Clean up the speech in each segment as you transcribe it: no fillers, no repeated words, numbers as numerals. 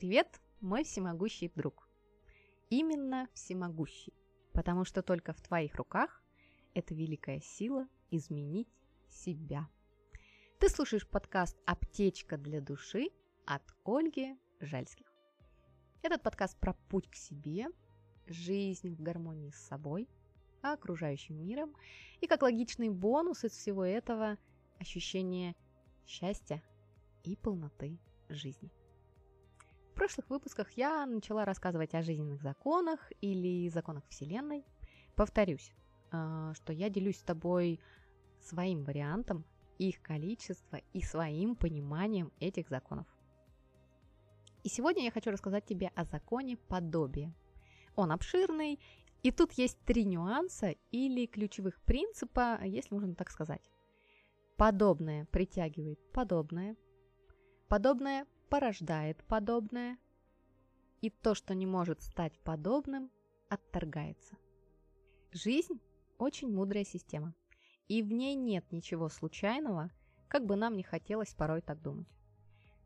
Привет, мой всемогущий друг. Именно всемогущий, потому что только в твоих руках эта великая сила изменить себя. Ты слушаешь подкаст «Аптечка для души» от Ольги Жальских. Этот подкаст про путь к себе, жизнь в гармонии с собой, окружающим миром и, как логичный бонус из всего этого, ощущение счастья и полноты жизни. В прошлых выпусках я начала рассказывать о жизненных законах или законах Вселенной. Повторюсь, что я делюсь с тобой своим вариантом, их количество и своим пониманием этих законов. И сегодня я хочу рассказать тебе о законе подобия. Он обширный, и тут есть три нюанса или ключевых принципа, если можно так сказать. Подобное притягивает подобное, подобное порождает подобное, и то, что не может стать подобным, отторгается. Жизнь – очень мудрая система, и в ней нет ничего случайного, как бы нам не хотелось порой так думать.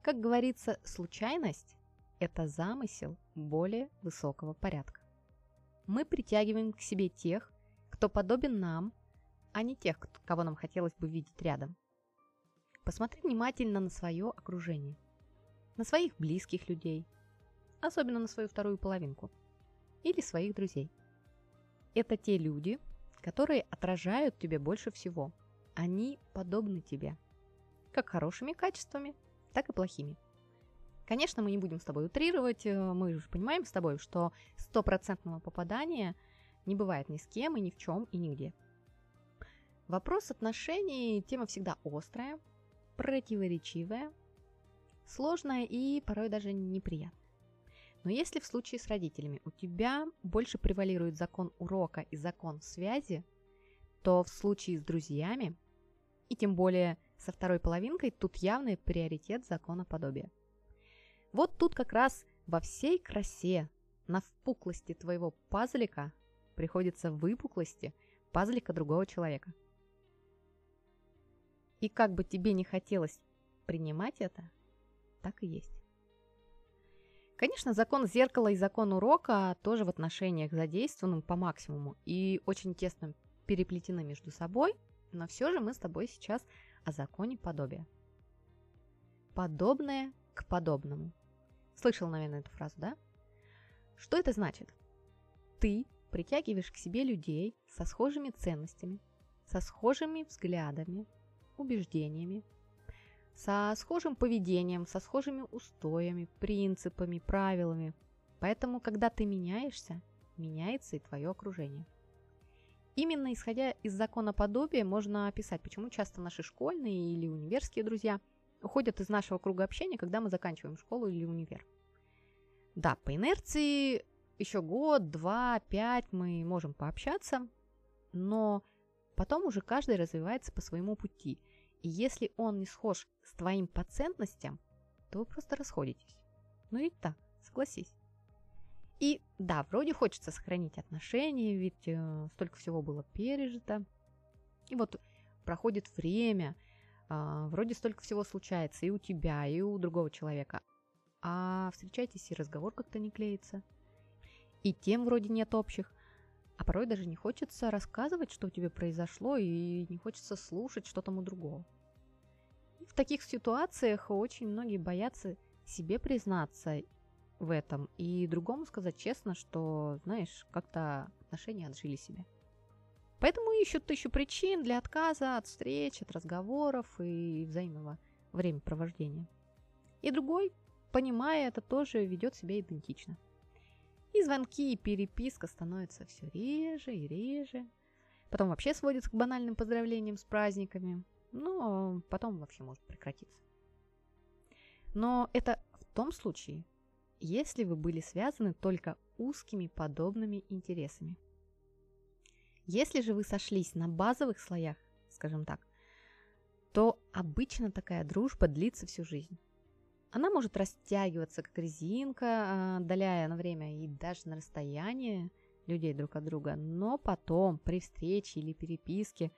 Как говорится, случайность – это замысел более высокого порядка. Мы притягиваем к себе тех, кто подобен нам, а не тех, кого нам хотелось бы видеть рядом. Посмотри внимательно на свое окружение, на своих близких людей, особенно на свою вторую половинку или своих друзей. Это те люди, которые отражают тебе больше всего. Они подобны тебе, как хорошими качествами, так и плохими. Конечно, мы не будем с тобой утрировать, мы же понимаем с тобой, что стопроцентного попадания не бывает ни с кем, и ни в чем, и нигде. Вопрос отношений – тема всегда острая, противоречивая, сложная и порой даже неприятная. Но если в случае с родителями у тебя больше превалирует закон урока и закон связи, то в случае с друзьями, и тем более со второй половинкой, тут явный приоритет закона подобия. Вот тут как раз во всей красе на впуклости твоего пазлика приходится выпуклости пазлика другого человека. И как бы тебе не хотелось принимать это, так и есть. Конечно, закон зеркала и закон урока тоже в отношениях задействованы по максимуму и очень тесно переплетены между собой, но все же мы с тобой сейчас о законе подобия. Подобное к подобному. Слышал, наверное, эту фразу, да? Что это значит? Ты притягиваешь к себе людей со схожими ценностями, со схожими взглядами, убеждениями, со схожим поведением, со схожими устоями, принципами, правилами. Поэтому, когда ты меняешься, меняется и твое окружение. Именно исходя из закона подобия можно описать, почему часто наши школьные или универские друзья уходят из нашего круга общения, когда мы заканчиваем школу или универ. Да, по инерции еще год, два, пять мы можем пообщаться, но потом уже каждый развивается по своему пути. И если он не схож с твоим по ценностям, то вы просто расходитесь. Ну ведь так, согласись. И да, вроде хочется сохранить отношения, ведь столько всего было пережито. И вот проходит время, вроде столько всего случается и у тебя, и у другого человека. А встречаетесь, и разговор как-то не клеится. И тем вроде нет общих. А порой даже не хочется рассказывать, что у тебя произошло, и не хочется слушать, что там у другого. И в таких ситуациях очень многие боятся себе признаться в этом и другому сказать честно, что, знаешь, как-то отношения отжили себя. Поэтому ищут тысячу причин для отказа от встреч, от разговоров и взаимного времяпровождения. И другой, понимая это, тоже ведет себя идентично. И звонки, и переписка становятся все реже и реже. Потом вообще сводится к банальным поздравлениям с праздниками. Но потом вообще может прекратиться. Но это в том случае, если вы были связаны только узкими подобными интересами. Если же вы сошлись на базовых слоях, скажем так, то обычно такая дружба длится всю жизнь. Она может растягиваться, как резинка, отдаляя на время и даже на расстояние людей друг от друга. Но потом, при встрече или переписке,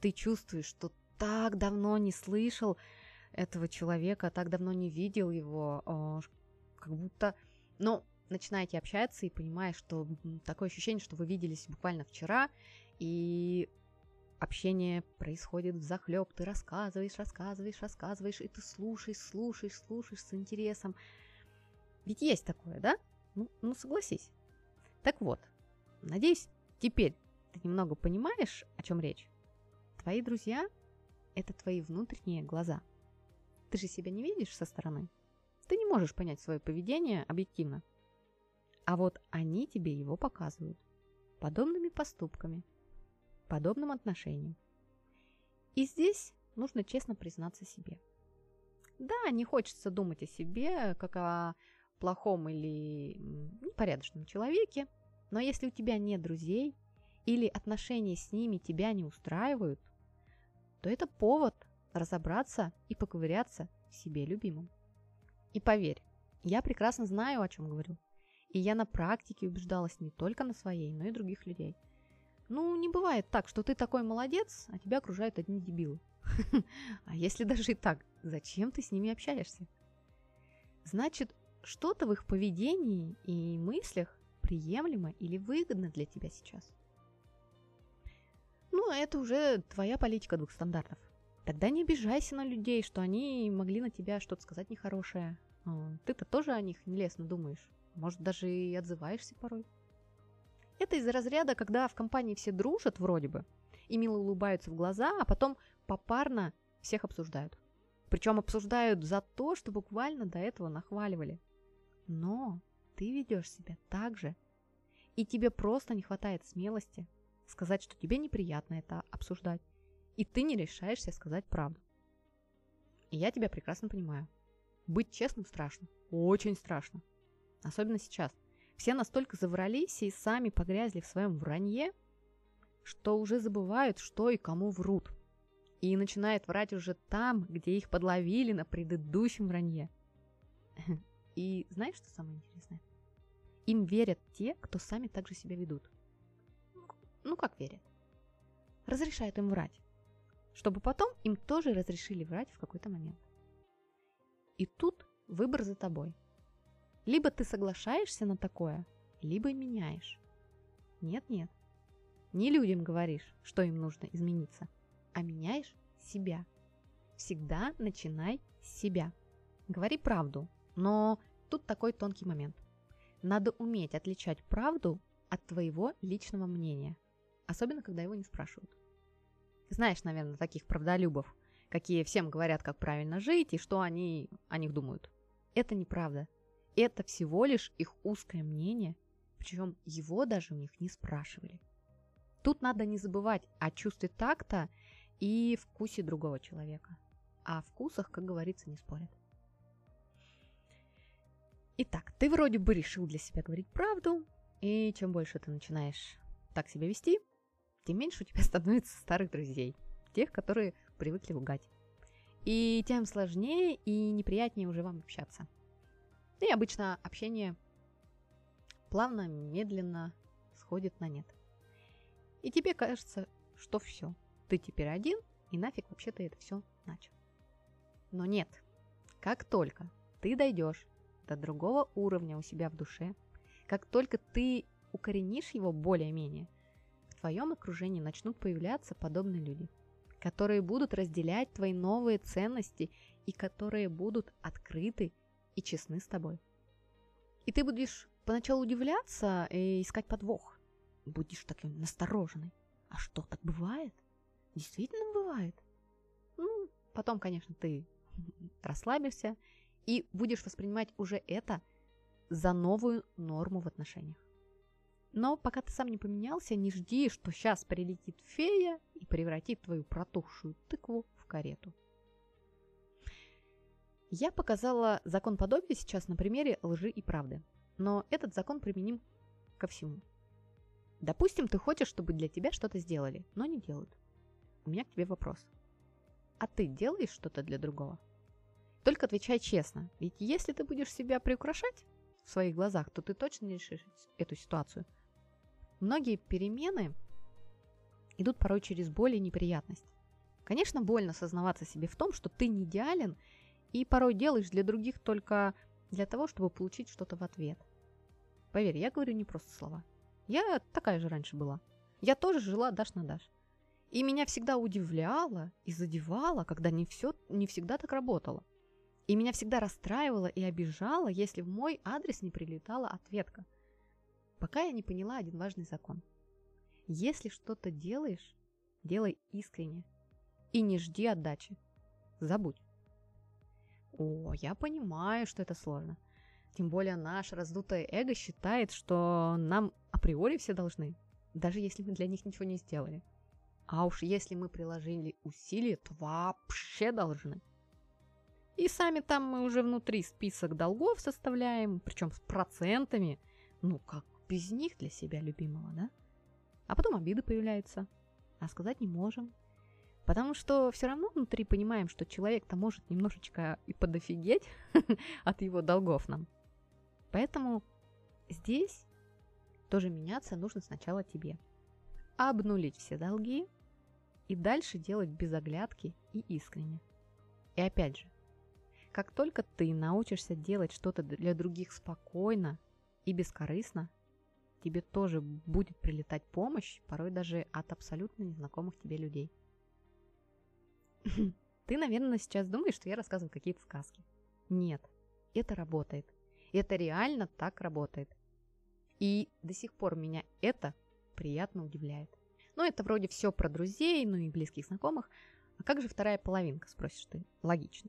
ты чувствуешь, что так давно не слышал этого человека, так давно не видел его, как будто... Но начинаете общаться и понимаешь, что такое ощущение, что вы виделись буквально вчера, и общение происходит взахлеб. Ты рассказываешь, и ты слушаешь с интересом. Ведь есть такое, да? Ну согласись. Так вот, надеюсь, теперь ты немного понимаешь, о чем речь. Твои друзья – это твои внутренние глаза. Ты же себя не видишь со стороны. Ты не можешь понять свое поведение объективно. А вот они тебе его показывают. Подобными поступками, подобным отношением. И здесь нужно честно признаться себе. Да, не хочется думать о себе, как о плохом или непорядочном человеке, но если у тебя нет друзей или отношения с ними тебя не устраивают, то это повод разобраться и поковыряться в себе любимом. И поверь, я прекрасно знаю, о чем говорю. И я на практике убеждалась не только на своей, но и других людей. Не бывает так, что ты такой молодец, а тебя окружают одни дебилы. А если даже и так, зачем ты с ними общаешься? Значит, что-то в их поведении и мыслях приемлемо или выгодно для тебя сейчас. Это уже твоя политика двух стандартов. Тогда не обижайся на людей, что они могли на тебя что-то сказать нехорошее. Ты-то тоже о них нелестно думаешь. Может, даже и отзываешься порой. Это из разряда, когда в компании все дружат вроде бы и мило улыбаются в глаза, а потом попарно всех обсуждают. Причем обсуждают за то, что буквально до этого нахваливали. Но ты ведешь себя так же, и тебе просто не хватает смелости сказать, что тебе неприятно это обсуждать, и ты не решаешься сказать правду. И я тебя прекрасно понимаю. Быть честным страшно, очень страшно. Особенно сейчас. Все настолько заврались и сами погрязли в своем вранье, что уже забывают, что и кому врут. И начинают врать уже там, где их подловили на предыдущем вранье. И знаешь, что самое интересное? Им верят те, кто сами так же себя ведут. Как верят? Разрешают им врать, чтобы потом им тоже разрешили врать в какой-то момент. И тут выбор за тобой. Либо ты соглашаешься на такое, либо меняешь. Нет. Не людям говоришь, что им нужно измениться, а меняешь себя. Всегда начинай с себя. Говори правду, но тут такой тонкий момент. Надо уметь отличать правду от твоего личного мнения, особенно когда его не спрашивают. Знаешь, наверное, таких правдолюбов, какие всем говорят, как правильно жить и что они о них думают. Это неправда. Это всего лишь их узкое мнение, причем его даже у них не спрашивали. Тут надо не забывать о чувстве такта и вкусе другого человека. А о вкусах, как говорится, не спорят. Итак, ты вроде бы решил для себя говорить правду, и чем больше ты начинаешь так себя вести, тем меньше у тебя становится старых друзей, тех, которые привыкли лгать. И тем сложнее и неприятнее уже вам общаться. И обычно общение плавно, медленно сходит на нет. И тебе кажется, что все, ты теперь один, и нафиг вообще ты это все начал. Но нет, как только ты дойдешь до другого уровня у себя в душе, как только ты укоренишь его более-менее, в твоем окружении начнут появляться подобные люди, которые будут разделять твои новые ценности и которые будут открыты и честны с тобой. И ты будешь поначалу удивляться и искать подвох. Будешь таким настороженный. А что, так бывает? Действительно бывает? Потом, конечно, ты расслабишься и будешь воспринимать уже это за новую норму в отношениях. Но пока ты сам не поменялся, не жди, что сейчас прилетит фея и превратит твою протухшую тыкву в карету. Я показала закон подобия сейчас на примере лжи и правды, но этот закон применим ко всему. Допустим, ты хочешь, чтобы для тебя что-то сделали, но не делают. У меня к тебе вопрос. А ты делаешь что-то для другого? Только отвечай честно, ведь если ты будешь себя приукрашать в своих глазах, то ты точно не решишь эту ситуацию. Многие перемены идут порой через боль и неприятность. Конечно, больно сознаваться себе в том, что ты не идеален и порой делаешь для других только для того, чтобы получить что-то в ответ. Поверь, я говорю не просто слова. Я такая же раньше была. Я тоже жила дашь на дашь. И меня всегда удивляло и задевало, когда не всегда так работало. И меня всегда расстраивало и обижало, если в мой адрес не прилетала ответка. Пока я не поняла один важный закон. Если что-то делаешь, делай искренне. И не жди отдачи. Забудь. О, я понимаю, что это сложно. Тем более наше раздутое эго считает, что нам априори все должны, даже если мы для них ничего не сделали. А уж если мы приложили усилия, то вообще должны. И сами там мы уже внутри список долгов составляем, причем с процентами. Ну как без них для себя любимого, да? А потом обиды появляются, а сказать не можем. Потому что все равно внутри понимаем, что человек-то может немножечко и подофигеть от его долгов нам. Поэтому здесь тоже меняться нужно сначала тебе. Обнулить все долги и дальше делать без оглядки и искренне. И опять же, как только ты научишься делать что-то для других спокойно и бескорыстно, тебе тоже будет прилетать помощь, порой даже от абсолютно незнакомых тебе людей. Ты, наверное, сейчас думаешь, что я рассказываю какие-то сказки. Нет, это работает. Это реально так работает. И до сих пор меня это приятно удивляет. Ну, это вроде все про друзей, ну и близких знакомых. А как же вторая половинка, спросишь ты? Логично.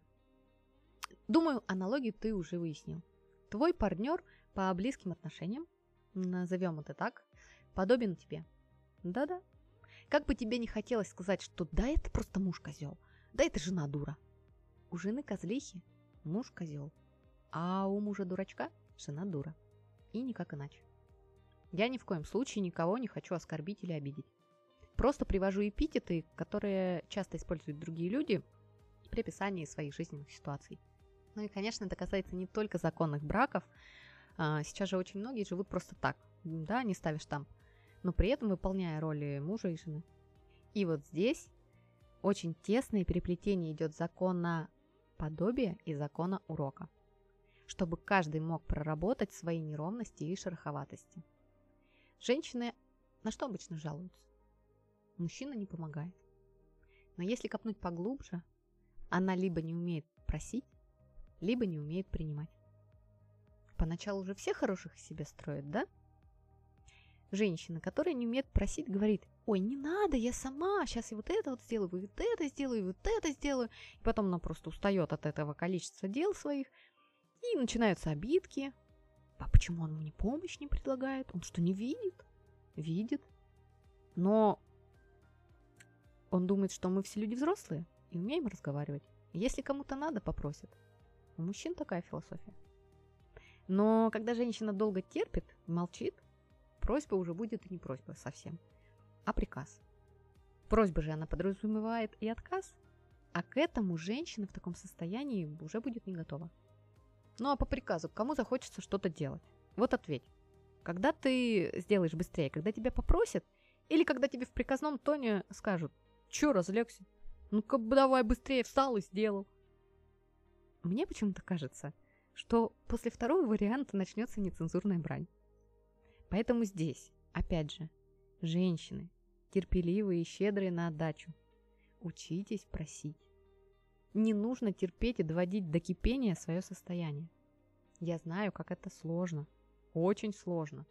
Думаю, аналогию ты уже выяснил. Твой партнер по близким отношениям, назовем это так, подобен тебе. Да-да. Как бы тебе не хотелось сказать, что да, это просто муж-козел, да, это жена-дура. У жены-козлихи муж-козел, а у мужа-дурачка жена-дура. И никак иначе. Я ни в коем случае никого не хочу оскорбить или обидеть. Просто привожу эпитеты, которые часто используют другие люди при описании своих жизненных ситуаций. Ну и, конечно, это касается не только законных браков. Сейчас же очень многие живут просто так, да, не ставишь там, но при этом выполняя роли мужа и жены. И вот здесь очень тесное переплетение идет закона подобия и закона урока, чтобы каждый мог проработать свои неровности и шероховатости. Женщины на что обычно жалуются? Мужчина не помогает. Но если копнуть поглубже, она либо не умеет просить, либо не умеет принимать. Поначалу уже все хороших себе строят, да? Женщина, которая не умеет просить, говорит: ой, не надо, я сама, сейчас я вот это вот сделаю, вот это сделаю, вот это сделаю. И потом она просто устает от этого количества дел своих, и начинаются обидки. А почему он мне помощь не предлагает? Он что, не видит? Видит. Но он думает, что мы все люди взрослые и умеем разговаривать. Если кому-то надо, попросит. У мужчин такая философия. Но когда женщина долго терпит, молчит, просьба уже будет и не просьба совсем, а приказ. Просьба же она подразумевает и отказ, а к этому женщина в таком состоянии уже будет не готова. Ну а по приказу, кому захочется что-то делать? Вот ответь. Когда ты сделаешь быстрее, когда тебя попросят, или когда тебе в приказном тоне скажут: чё разлёгся? Ну-ка давай быстрее, встал и сделал. Мне почему-то кажется, что после второго варианта начнется нецензурная брань. Поэтому здесь, опять же, женщины, терпеливые и щедрые на отдачу, учитесь просить. Не нужно терпеть и доводить до кипения свое состояние. Я знаю, как это сложно, очень сложно,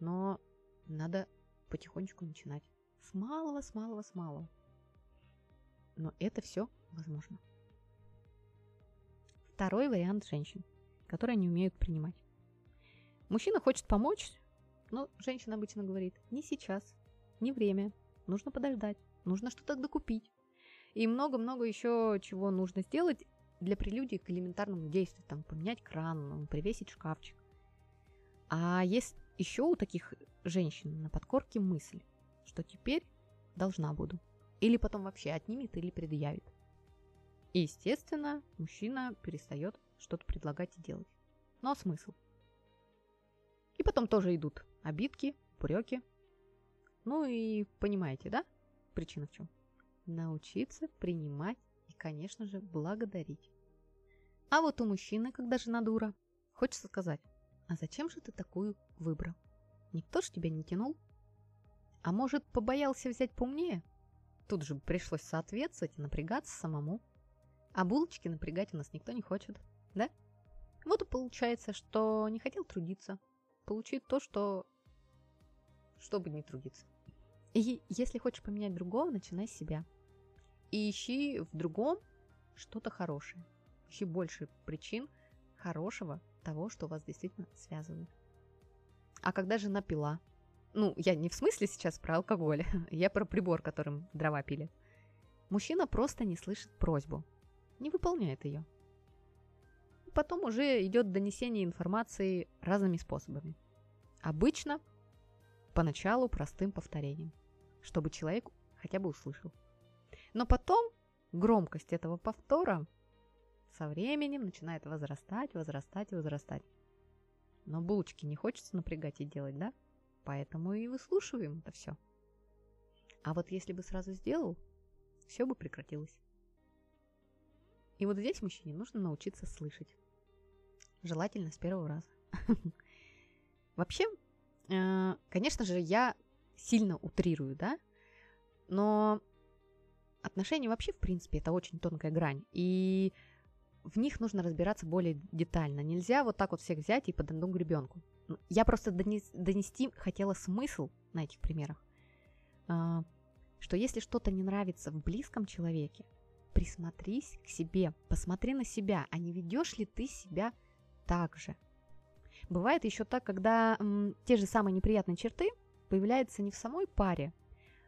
но надо потихонечку начинать. С малого, с малого, с малого. Но это все возможно. Второй вариант женщин, которые не умеют принимать. Мужчина хочет помочь, но женщина обычно говорит: не сейчас, не время, нужно подождать, нужно что-то докупить. И много-много еще чего нужно сделать для прелюдии к элементарному действию, там поменять кран, привесить шкафчик. А есть еще у таких женщин на подкорке мысль, что теперь должна буду. Или потом вообще отнимет или предъявит. И, естественно, мужчина перестает что-то предлагать и делать. Но смысл? И потом тоже идут обидки, упреки. Ну и понимаете, да? Причина в чем? Научиться принимать и, конечно же, благодарить. А вот у мужчины, когда жена дура, Хочется сказать, а зачем же ты такую выбрал? Никто ж тебя не тянул? А может, побоялся взять поумнее? Тут же пришлось соответствовать и напрягаться самому. А булочки напрягать у нас никто не хочет, да? Вот и получается, что не хотел трудиться. Получить то, что... чтобы не трудиться. И если хочешь поменять другого, начинай с себя. И ищи в другом что-то хорошее. Ищи больше причин хорошего того, что вас действительно связывает. А когда жена пила? Ну, я не в смысле сейчас про алкоголь, я про прибор, которым дрова пили. Мужчина просто не слышит просьбу, не выполняет ее. Потом уже идет донесение информации разными способами. Обычно поначалу простым повторением, чтобы человек хотя бы услышал. Но потом громкость этого повтора со временем начинает возрастать, возрастать и возрастать. Но булочки не хочется напрягать и делать, да? Поэтому и выслушиваем это все. А вот если бы сразу сделал, все бы прекратилось. И вот здесь мужчине нужно научиться слышать. Желательно с первого раза. Вообще, конечно же, я сильно утрирую, да? Но отношения вообще, в принципе, это очень тонкая грань. И в них нужно разбираться более детально. Нельзя вот так вот всех взять и под одну гребенку. Я просто донести хотела смысл на этих примерах, что если что-то не нравится в близком человеке, присмотрись к себе, посмотри на себя, а не ведешь ли ты себя так же. Бывает еще так, когда те же самые неприятные черты появляются не в самой паре,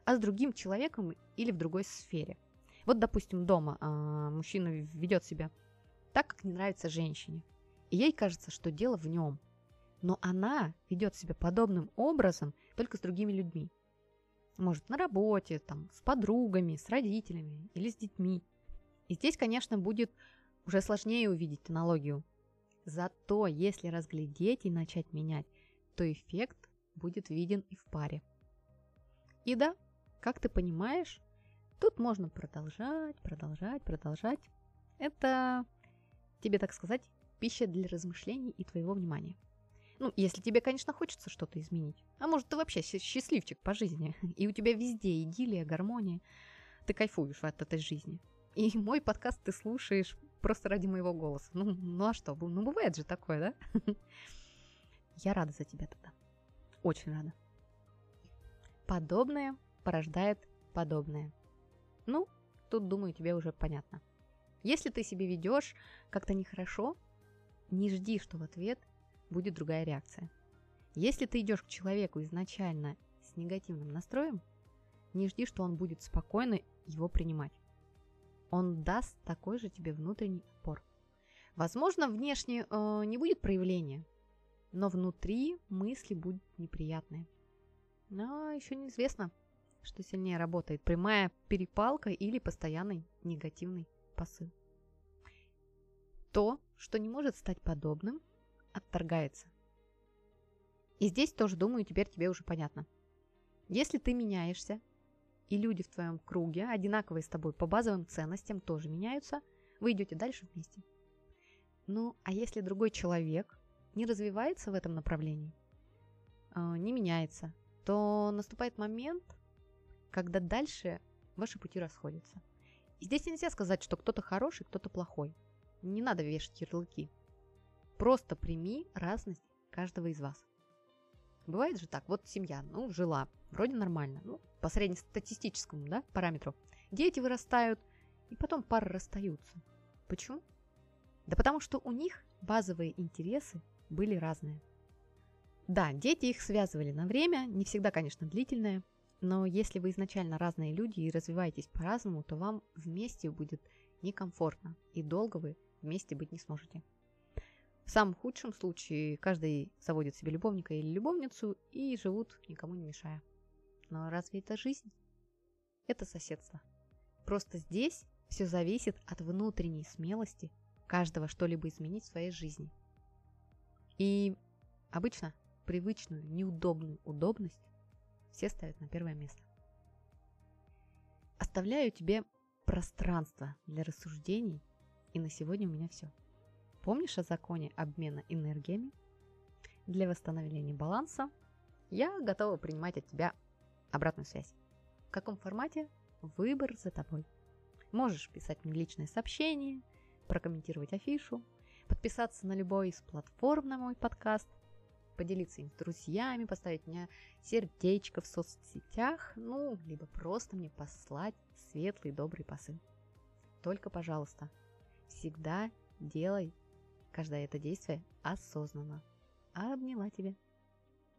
а с другим человеком или в другой сфере. Вот, допустим, дома мужчина ведет себя так, как не нравится женщине, и ей кажется, что дело в нем. Но она ведет себя подобным образом только с другими людьми. Может, на работе, там, с подругами, с родителями или с детьми. И здесь, конечно, будет уже сложнее увидеть аналогию. Зато, если разглядеть и начать менять, то эффект будет виден и в паре. И да, как ты понимаешь, тут можно продолжать. Это, тебе так сказать, пища для размышлений и твоего внимания. Ну, если тебе, конечно, хочется что-то изменить. А может, ты вообще счастливчик по жизни, и у тебя везде идиллия, гармония. Ты кайфуешь от этой жизни. И мой подкаст ты слушаешь просто ради моего голоса. Ну а что? Ну, бывает же такое, да? Я рада за тебя тогда. Очень рада. Подобное порождает подобное. Ну, тут, думаю, тебе уже понятно. Если ты себя ведешь как-то нехорошо, не жди, что в ответ будет другая реакция. Если ты идешь к человеку изначально с негативным настроем, не жди, что он будет спокойно его принимать. Он даст такой же тебе внутренний опор. Возможно, внешне не будет проявления, но внутри мысли будут неприятные. Но еще неизвестно, что сильнее работает: прямая перепалка или постоянный негативный посыл. То, что не может стать подобным, отторгается. И здесь тоже, думаю, теперь тебе уже понятно. Если ты меняешься, и люди в твоем круге, одинаковые с тобой по базовым ценностям, тоже меняются, вы идете дальше вместе. Ну, а если другой человек не развивается в этом направлении, не меняется, то наступает момент, когда дальше ваши пути расходятся. И здесь нельзя сказать, что кто-то хороший, кто-то плохой. Не надо вешать ярлыки. Просто прими разность каждого из вас. Бывает же так, вот семья, ну, жила, вроде нормально, ну, по среднестатистическому, да, параметру. Дети вырастают, и потом пары расстаются. Почему? Да потому что у них базовые интересы были разные. Да, дети их связывали на время, не всегда, конечно, длительное, но если вы изначально разные люди и развиваетесь по-разному, то вам вместе будет некомфортно, и долго вы вместе быть не сможете. В самом худшем случае каждый заводит себе любовника или любовницу и живут, никому не мешая. Но разве это жизнь? Это соседство. Просто здесь все зависит от внутренней смелости каждого что-либо изменить в своей жизни. И обычно привычную, неудобную удобность все ставят на первое место. Оставляю тебе пространство для рассуждений, и на сегодня у меня все. Помнишь о законе обмена энергиями? Для восстановления баланса я готова принимать от тебя обратную связь. В каком формате? Выбор за тобой. Можешь писать мне личное сообщение, прокомментировать афишу, подписаться на любой из платформ на мой подкаст, поделиться им с друзьями, поставить мне сердечко в соцсетях, ну, либо просто мне послать светлый добрый посыл. Только, пожалуйста, всегда делай каждое это действие осознанно. Обняла тебя.